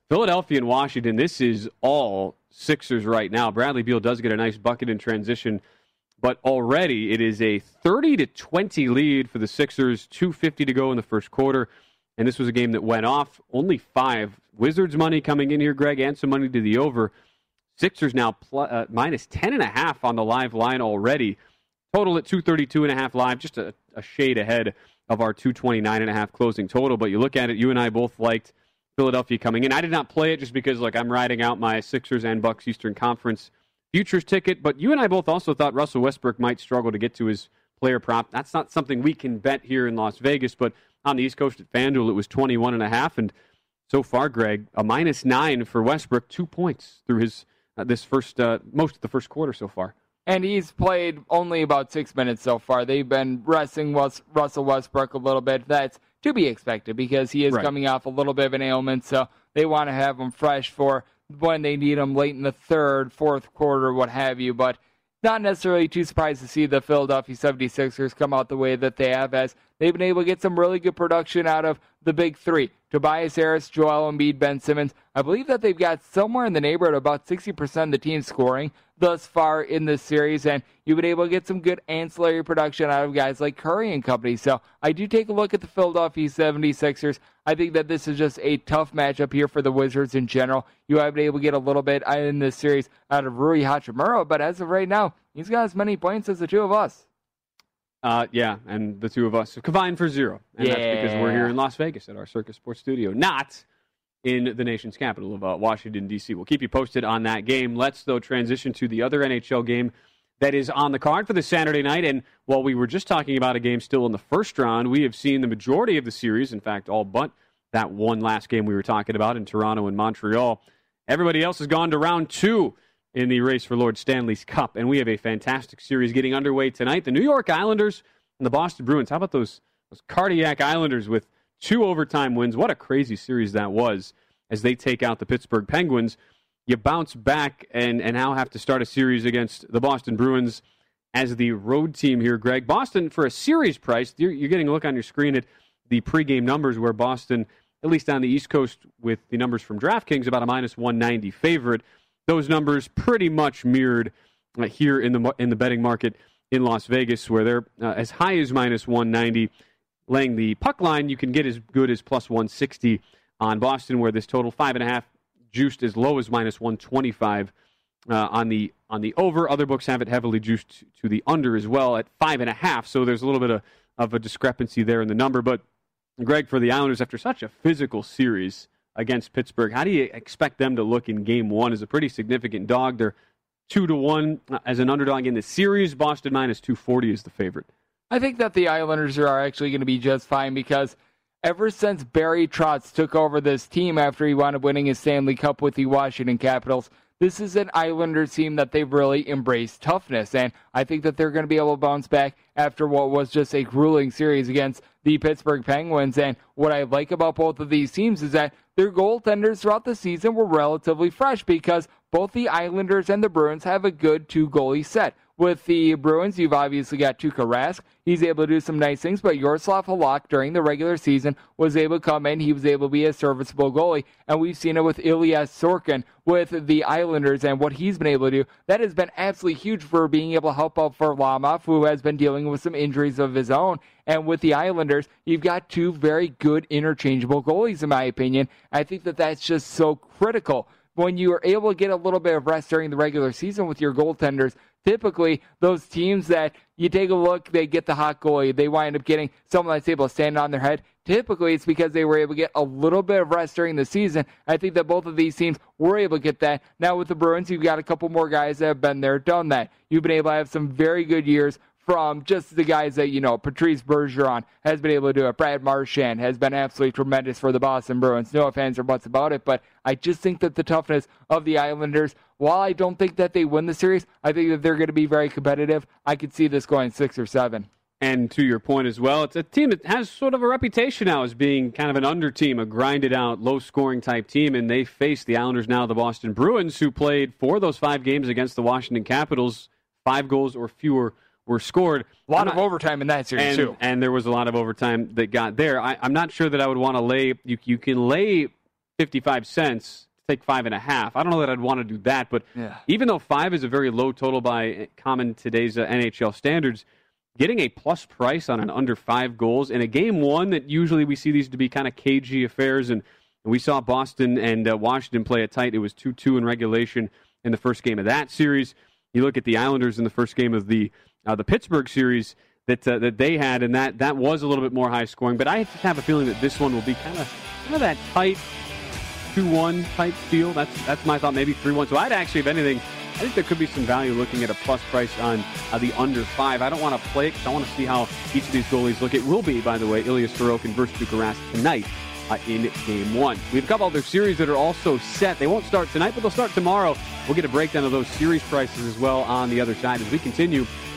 Philadelphia and Washington, this is all Sixers right now. Bradley Beal does get a nice bucket in transition, but already it is a thirty to twenty lead for the Sixers, two fifty to go in the first quarter, and this was a game that went off. Only five. Wizards money coming in here, Greg, and some money to the over. Sixers now plus, uh, minus ten point five on the live line already. Total at two thirty-two point five live, just a, a shade ahead of our two twenty-nine point five closing total, but you look at it, you and I both liked Philadelphia coming in. I did not play it just because, like, I'm riding out my Sixers and Bucks Eastern Conference futures ticket, but you and I both also thought Russell Westbrook might struggle to get to his player prop. That's not something we can bet here in Las Vegas, but on the East Coast at FanDuel, it was twenty-one and a half, and so far, Greg, a minus nine for Westbrook, two points through his uh, this first uh, most of the first quarter so far. And he's played only about six minutes so far. They've been resting West, Russell Westbrook a little bit. That's to be expected because he is right. coming off a little bit of an ailment, so they want to have him fresh for when they need him late in the third, fourth quarter, what have you. But not necessarily too surprised to see the Philadelphia 76ers come out the way that they have, as they've been able to get some really good production out of the big three. Tobias Harris, Joel Embiid, Ben Simmons. I believe that they've got somewhere in the neighborhood about sixty percent of the team scoring thus far in this series, and you've been able to get some good ancillary production out of guys like Curry and company. So I do take a look at the Philadelphia 76ers. I think that this is just a tough matchup here for the Wizards in general. You have been able to get a little bit in this series out of Rui Hachimura, but as of right now, he's got as many points as the two of us. Uh, yeah, and the two of us combined for zero. And yeah. That's because we're here in Las Vegas at our Circus Sports Studio, not in the nation's capital of uh, Washington, D C. We'll keep you posted on that game. Let's, though, transition to the other N H L game that is on the card for this Saturday night. And while we were just talking about a game still in the first round, we have seen the majority of the series, in fact, all but that one last game we were talking about in Toronto and Montreal. Everybody else has gone to round two in the race for Lord Stanley's Cup, and we have a fantastic series getting underway tonight. The New York Islanders and the Boston Bruins. How about those, those cardiac Islanders with two overtime wins? What a crazy series that was as they take out the Pittsburgh Penguins. You bounce back and, and now have to start a series against the Boston Bruins as the road team here, Greg. Boston, for a series price, you're, you're getting a look on your screen at the pregame numbers where Boston, at least on the East Coast with the numbers from DraftKings, about a minus one ninety favorite. Those numbers pretty much mirrored uh, here in the in the betting market in Las Vegas, where they're uh, as high as minus one ninety. Laying the puck line, you can get as good as plus one sixty on Boston, where this total five and a half juiced as low as minus one twenty-five uh, on the on the over. Other books have it heavily juiced to the under as well at five and a half. So there's a little bit of, of a discrepancy there in the number. But Greg, for the Islanders, after such a physical series against Pittsburgh, how do you expect them to look in game one? Is a pretty significant dog. They're two to one as an underdog in the series. Boston minus two forty is the favorite. I think that the Islanders are actually going to be just fine, because ever since Barry Trotz took over this team after he wound up winning his Stanley Cup with the Washington Capitals, this is an Islanders team that they've really embraced toughness, and I think that they're going to be able to bounce back after what was just a grueling series against the Pittsburgh Penguins. And what I like about both of these teams is that their goaltenders throughout the season were relatively fresh, because both the Islanders and the Bruins have a good two-goalie set. With the Bruins, you've obviously got Tuukka Rask. He's able to do some nice things, but Jaroslav Halak during the regular season was able to come in. He was able to be a serviceable goalie, and we've seen it with Ilya Sorokin with the Islanders and what he's been able to do. That has been absolutely huge for being able to help out Varlamov, who has been dealing with some injuries of his own. And with the Islanders, you've got two very good interchangeable goalies, in my opinion. I think that that's just so critical. When you are able to get a little bit of rest during the regular season with your goaltenders, typically those teams that you take a look, they get the hot goalie, they wind up getting someone that's able to stand on their head. Typically it's because they were able to get a little bit of rest during the season. I think that both of these teams were able to get that. Now with the Bruins, you've got a couple more guys that have been there, done that. You've been able to have some very good years from just the guys that, you know, Patrice Bergeron has been able to do it. Brad Marchand has been absolutely tremendous for the Boston Bruins. No offense or buts about it, but I just think that the toughness of the Islanders, while I don't think that they win the series, I think that they're going to be very competitive. I could see this going six or seven. And to your point as well, it's a team that has sort of a reputation now as being kind of an under team, a grinded out, low-scoring type team, and they face the Islanders now, the Boston Bruins, who played four of those five games against the Washington Capitals, five goals or fewer were scored. A lot not, of overtime in that series, and, too. And there was a lot of overtime that got there. I, I'm not sure that I would want to lay... You, you can lay fifty-five cents, take five and a half. I don't know that I'd want to do that, but yeah. Even though five is a very low total by common today's uh, N H L standards, getting a plus price on an under five goals in a game one that usually we see these to be kind of cagey affairs, and we saw Boston and uh, Washington play it tight. It was two two in regulation in the first game of that series. You look at the Islanders in the first game of the Uh, the Pittsburgh series that uh, that they had, and that, that was a little bit more high scoring. But I have a feeling that this one will be kind of kind of that tight two one type feel. That's that's my thought, maybe three one. So I'd actually, if anything, I think there could be some value looking at a plus price on uh, the under five. I don't want to play it because I want to see how each of these goalies look. It will be, by the way, Ilya Sorokin versus Tuukka Rask tonight uh, in game one. We have a couple other series that are also set. They won't start tonight, but they'll start tomorrow. We'll get a breakdown of those series prices as well on the other side as we continue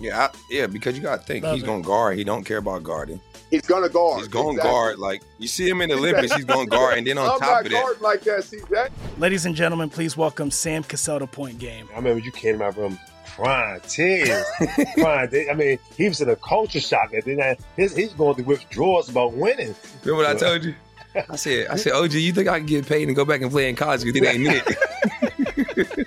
Yeah, I, yeah, because you got to think, Love he's going to guard. He don't care about guarding. He's going to guard. He's going to exactly. guard. Like, you see him in the Olympics, he's going to guard. And then on I'm top of that. Like that, see that? Ladies and gentlemen, please welcome Sam Cassell to Point Game. I remember you came out from crying tears. crying tears. I mean, he was in a culture shock. And then his, he's going to withdrawals about winning. Remember what I told you? I said, I said, O G, you think I can get paid and go back and play in college because it ain't it?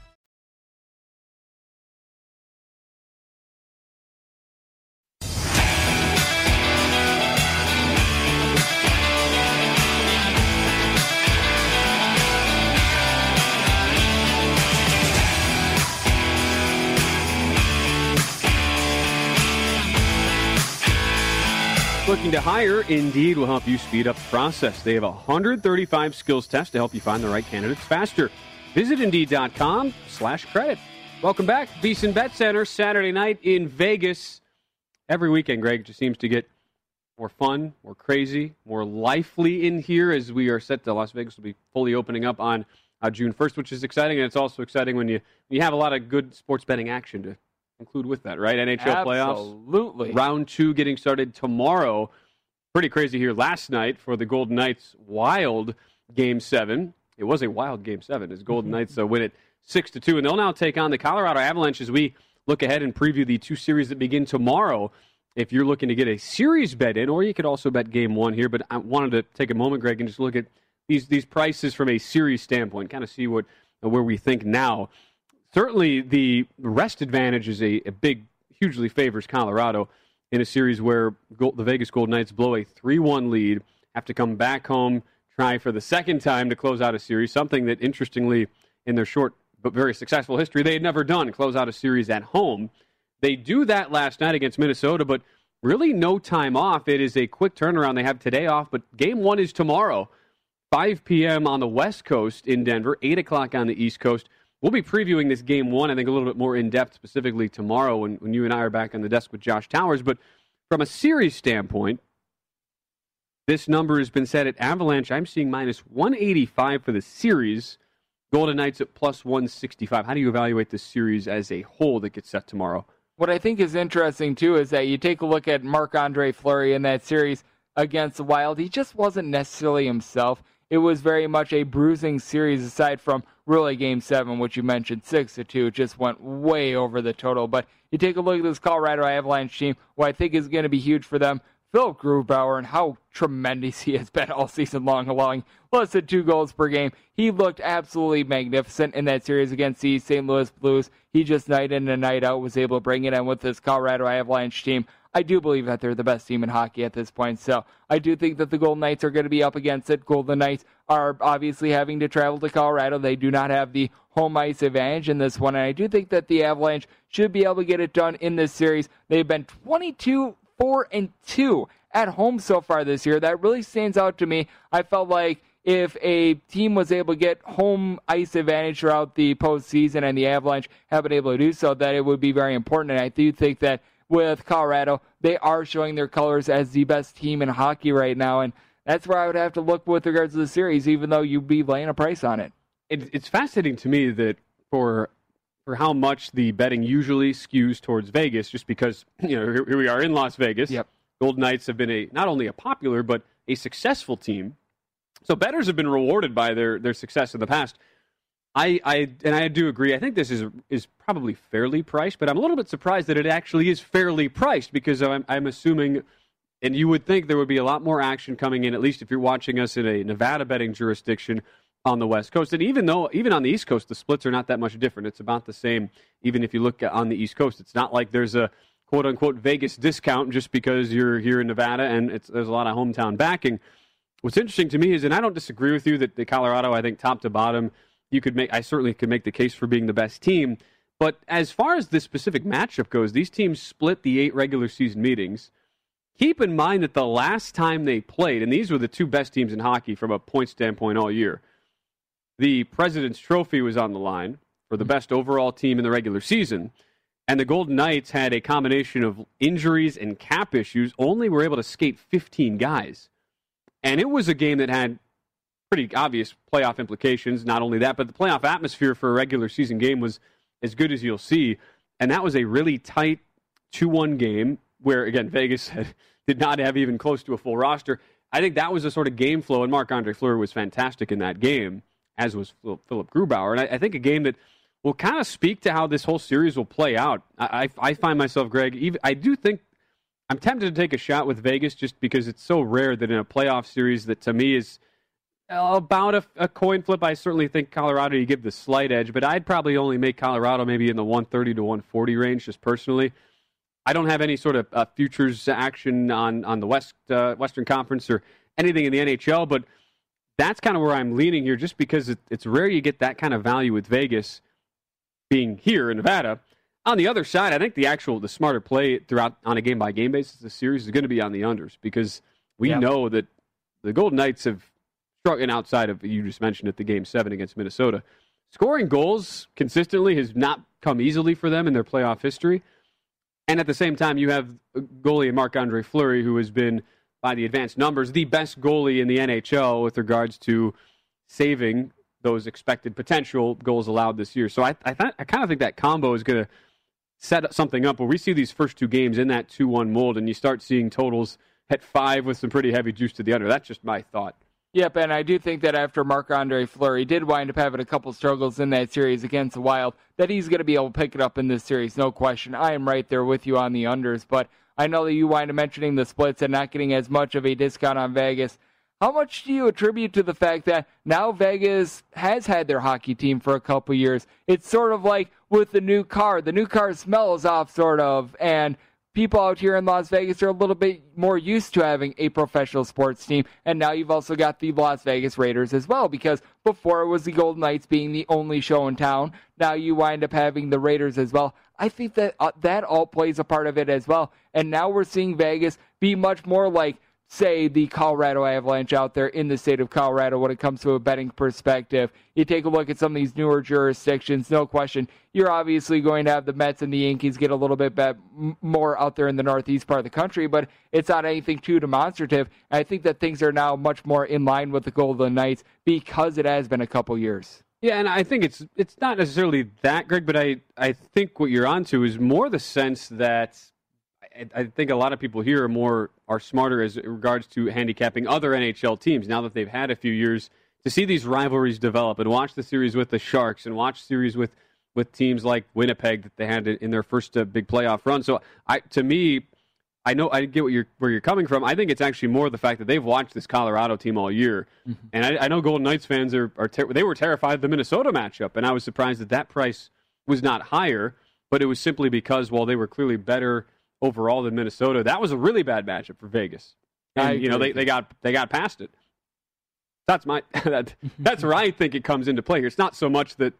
Looking to hire, Indeed will help you speed up the process. They have one hundred thirty-five skills tests to help you find the right candidates faster. Visit Indeed.com slash credit. Welcome back. VSiN Bet Center, Saturday night in Vegas. Every weekend, Greg, just seems to get more fun, more crazy, more lively in here as we are set to Las Vegas. Will be fully opening up on uh, June first, which is exciting. And it's also exciting when you, you have a lot of good sports betting action to include with that, right? N H L Absolutely. Playoffs. Absolutely. Round two getting started tomorrow. Pretty crazy here last night for the Golden Knights Wild Game seven. It was a wild Game seven as Golden Knights uh, win it six to two, and they'll now take on the Colorado Avalanche as we look ahead and preview the two series that begin tomorrow. If you're looking to get a series bet in, or you could also bet Game one here, but I wanted to take a moment, Greg, and just look at these these prices from a series standpoint, kind of see what where we think now. Certainly, the rest advantage is a, a big, hugely favors Colorado in a series where Gold, the Vegas Golden Knights blow a three one lead, have to come back home, try for the second time to close out a series, something that, interestingly, in their short but very successful history, they had never done, close out a series at home. They do that last night against Minnesota, but really no time off. It is a quick turnaround. They have today off, but game one is tomorrow, five p.m. on the West Coast in Denver, eight o'clock on the East Coast. We'll be previewing this game one, I think, a little bit more in-depth specifically tomorrow when, when you and I are back on the desk with Josh Towers. But from a series standpoint, this number has been set at Avalanche. I'm seeing minus one eighty-five for the series. Golden Knights at plus one sixty-five. How do you evaluate this series as a whole that gets set tomorrow? What I think is interesting, too, is that you take a look at Marc-Andre Fleury in that series against the Wild. He just wasn't necessarily himself. It was very much a bruising series aside from really game seven, which you mentioned, six to two. It just went way over the total. But you take a look at this Colorado Avalanche team, what I think is going to be huge for them, Philip Grubauer, and how tremendous he has been all season long, allowing less than two goals per game. He looked absolutely magnificent in that series against the Saint Louis Blues. He just night in and night out was able to bring it in with this Colorado Avalanche team. I do believe that they're the best team in hockey at this point, so I do think that the Golden Knights are going to be up against it. Golden Knights are obviously having to travel to Colorado. They do not have the home ice advantage in this one, and I do think that the Avalanche should be able to get it done in this series. They've been twenty-two, four, and two at home so far this year. That really stands out to me. I felt like if a team was able to get home ice advantage throughout the postseason and the Avalanche have been able to do so, that it would be very important, and I do think that with Colorado, they are showing their colors as the best team in hockey right now, and that's where I would have to look with regards to the series, even though you'd be laying a price on it. it it's fascinating to me that for for how much the betting usually skews towards Vegas, just because, you know, here, here we are in Las Vegas. Yep. Golden Knights have been a not only a popular but a successful team, so bettors have been rewarded by their their success in the past. I, I and I do agree. I think this is is probably fairly priced, but I'm a little bit surprised that it actually is fairly priced because I'm, I'm assuming, and you would think there would be a lot more action coming in, at least if you're watching us in a Nevada betting jurisdiction on the West Coast. And even though, even on the East Coast, the splits are not that much different. It's about the same, even if you look on the East Coast. It's not like there's a quote-unquote Vegas discount just because you're here in Nevada and it's, there's a lot of hometown backing. What's interesting to me is, and I don't disagree with you, that the Colorado, I think, top to bottom, you could make. I certainly could make the case for being the best team. But as far as this specific matchup goes, these teams split the eight regular season meetings. Keep in mind that the last time they played, and these were the two best teams in hockey from a point standpoint all year, the President's Trophy was on the line for the best overall team in the regular season, and the Golden Knights had a combination of injuries and cap issues, only were able to skate fifteen guys. And it was a game that had pretty obvious playoff implications, not only that, but the playoff atmosphere for a regular season game was as good as you'll see, and that was a really tight two one game where, again, Vegas had, did not have even close to a full roster. I think that was a sort of game flow, and Marc-Andre Fleury was fantastic in that game, as was Philip Grubauer, and I, I think a game that will kind of speak to how this whole series will play out. I, I, I find myself, Greg, even, I do think I'm tempted to take a shot with Vegas just because it's so rare that in a playoff series that to me is about a, a coin flip. I certainly think Colorado, you give the slight edge, but I'd probably only make Colorado maybe in the one thirty to one forty range just personally. I don't have any sort of uh, futures action on, on the West uh, Western Conference or anything in the N H L, but that's kind of where I'm leaning here just because it, it's rare you get that kind of value with Vegas being here in Nevada. On the other side, I think the actual, the smarter play throughout on a game-by-game basis, the series is going to be on the unders because we yeah. know that the Golden Knights have struggled outside of, you just mentioned it, the Game seven against Minnesota. Scoring goals consistently has not come easily for them in their playoff history. And at the same time, you have goalie Marc-Andre Fleury, who has been, by the advanced numbers, the best goalie in the N H L with regards to saving those expected potential goals allowed this year. So I I, th- I kind of think that combo is going to set something up where we see these first two games in that two one mold, and you start seeing totals at five with some pretty heavy juice to the under. That's just my thought. Yep, and I do think that after Marc-Andre Fleury did wind up having a couple struggles in that series against the Wild, that he's going to be able to pick it up in this series, no question. I am right there with you on the unders, but I know that you wind up mentioning the splits and not getting as much of a discount on Vegas. How much do you attribute to the fact that now Vegas has had their hockey team for a couple years? It's sort of like with the new car. The new car smells off, sort of, and people out here in Las Vegas are a little bit more used to having a professional sports team, and now you've also got the Las Vegas Raiders as well, because before it was the Golden Knights being the only show in town. Now you wind up having the Raiders as well. I think that uh, that all plays a part of it as well, and now we're seeing Vegas be much more like, say, the Colorado Avalanche out there in the state of Colorado when it comes to a betting perspective. You take a look at some of these newer jurisdictions, no question. You're obviously going to have the Mets and the Yankees get a little bit bet- more out there in the northeast part of the country, but it's not anything too demonstrative. I think that things are now much more in line with the Golden Knights because it has been a couple years. Yeah, and I think it's it's not necessarily that, Greg, but I, I think what you're onto is more the sense that I think a lot of people here are more are smarter as regards to handicapping other N H L teams now that they've had a few years to see these rivalries develop and watch the series with the Sharks and watch series with, with teams like Winnipeg that they had in their first uh, big playoff run. So I, to me, I know I get what you're, where you're coming from. I think it's actually more the fact that they've watched this Colorado team all year, mm-hmm. and I, I know Golden Knights fans are, are ter- they were terrified of the Minnesota matchup, and I was surprised that that price was not higher, but it was simply because while they were clearly better overall than Minnesota, that was a really bad matchup for Vegas. And, you know, they, they got they got past it. That's my that, that's where I think it comes into play here. It's not so much that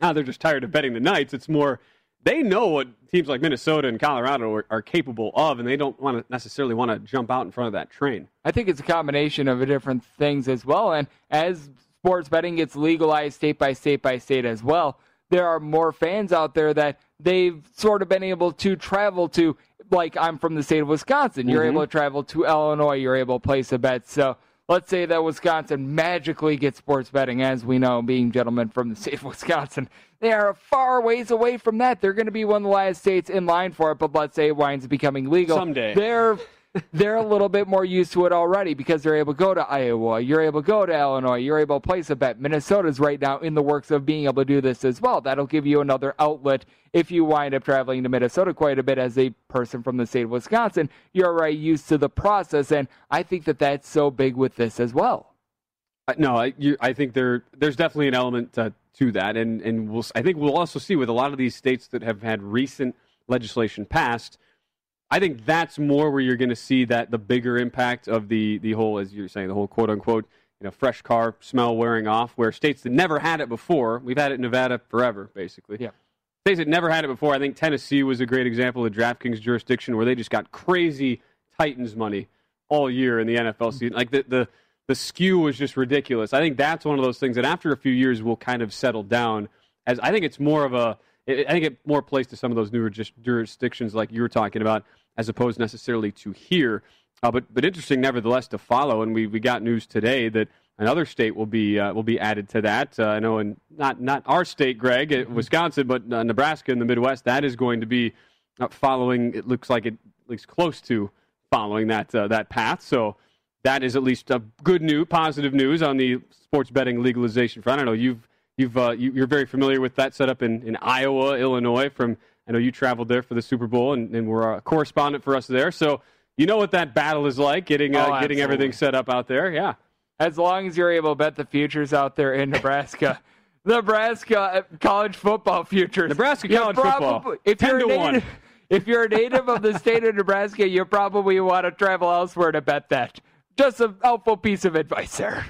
oh, they're just tired of betting the Knights. It's more they know what teams like Minnesota and Colorado are, are capable of, and they don't want to necessarily want to jump out in front of that train. I think it's a combination of different things as well. And as sports betting gets legalized state by state by state as well, there are more fans out there that they've sort of been able to travel to, like I'm from the state of Wisconsin. You're mm-hmm. able to travel to Illinois. You're able to place a bet. So let's say that Wisconsin magically gets sports betting, as we know, being gentlemen from the state of Wisconsin. They are far ways away from that. They're going to be one of the last states in line for it, but let's say it winds up becoming legal. Someday. They're... they're a little bit more used to it already because they're able to go to Iowa. You're able to go to Illinois. You're able to place a bet. Minnesota's right now in the works of being able to do this as well. That'll give you another outlet if you wind up traveling to Minnesota quite a bit as a person from the state of Wisconsin. You're already used to the process, and I think that that's so big with this as well. No, I, you, I think there there's definitely an element to, to that, and, and we'll, I think we'll also see with a lot of these states that have had recent legislation passed, I think that's more where you're going to see that the bigger impact of the the whole, as you're saying, the whole quote-unquote, you know, fresh car smell wearing off, where states that never had it before, we've had it in Nevada forever, basically. Yeah. States that never had it before, I think Tennessee was a great example of DraftKings jurisdiction where they just got crazy Titans money all year in the N F L season. Like the the the skew was just ridiculous. I think that's one of those things that after a few years will kind of settle down. As I think it's more of a, I think it more plays to some of those newer jurisdictions like you were talking about, as opposed necessarily to here. Uh, but but interesting nevertheless to follow. And we we got news today that another state will be uh, will be added to that. Uh, I know, in not not our state, Greg, Wisconsin, but uh, Nebraska in the Midwest. That is going to be uh, following. It looks like it looks close to following that uh, that path. So that is at least uh, good news, positive news on the sports betting legalization front. I know you've you've uh, you, you're very familiar with that setup in, in Iowa, Illinois. From I know you traveled there for the Super Bowl and, and were a correspondent for us there. So. You know what that battle is like, getting uh, oh, getting everything set up out there, yeah. As long as you're able to bet the futures out there in Nebraska. Nebraska college football futures. Nebraska college probably, football, if ten you're to native, one. If you're a native of the state of Nebraska, you probably want to travel elsewhere to bet that. Just a helpful piece of advice there.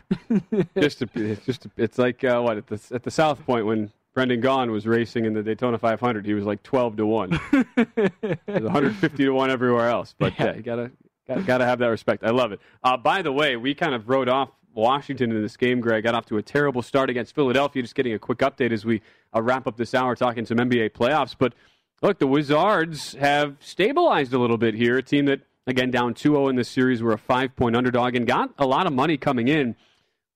just a, it's, just a, it's like, uh, what, at the, at the South Point when Brendan Gaughan was racing in the Daytona five hundred. He was like twelve to one. It was one hundred fifty to one everywhere else. But yeah, yeah you gotta, gotta gotta have that respect. I love it. Uh, by the way, we kind of rode off Washington in this game, Greg. Got off to a terrible start against Philadelphia. Just getting a quick update as we uh, wrap up this hour talking some N B A playoffs. But look, the Wizards have stabilized a little bit here. A team that, again, down two oh in this series, were a five-point underdog and got a lot of money coming in.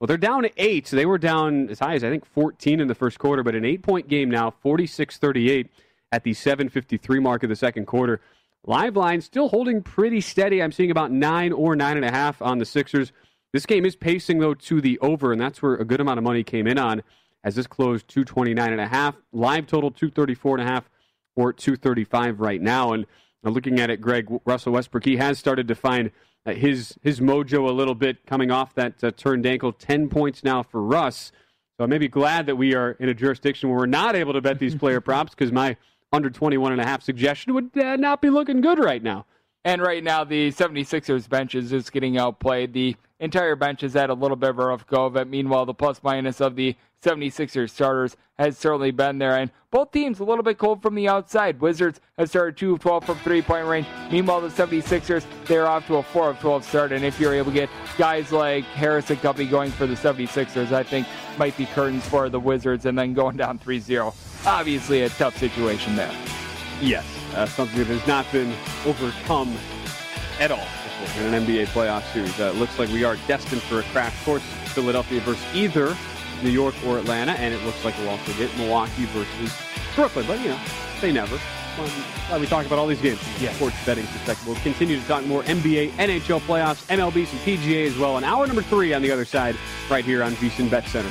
Well, they're down eight. So they were down as high as, I think, fourteen in the first quarter, but an eight-point game now, forty-six thirty-eight at the seven fifty-three mark of the second quarter. Live line still holding pretty steady. I'm seeing about nine or nine and a half on the Sixers. This game is pacing, though, to the over, and that's where a good amount of money came in on as this closed two twenty-nine and a half. Live total two thirty-four and a half or two thirty-five right now. And looking at it, Greg, Russell Westbrook, he has started to find his his mojo a little bit coming off that uh, turned ankle. Ten points now for Russ. So I may be glad that we are in a jurisdiction where we're not able to bet these player props, because my under twenty-one and a half suggestion would uh, not be looking good right now. And right now the 76ers bench is just getting outplayed. The entire bench is at a little bit of a rough go of it. Meanwhile, the plus-minus of the 76ers starters has certainly been there. And both teams a little bit cold from the outside. Wizards have started two of twelve from three-point range. Meanwhile, the 76ers, they're off to a four of twelve start. And if you're able to get guys like Harris and Guppy going for the 76ers, I think might be curtains for the Wizards and then going down three zero. Obviously a tough situation there. Yes, uh, something that has not been overcome at all in an N B A playoff series. Uh, it looks like we are destined for a crash course. Philadelphia versus either New York or Atlanta, and it looks like we'll also get Milwaukee versus Brooklyn. But, you know, they never. Well, we talk about all these games from a sports betting perspective. We'll continue to talk more N B A, N H L playoffs, M L B, some P G A as well. And hour number three on the other side right here on VSiN Bet Center.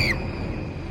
screamed.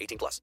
eighteen plus.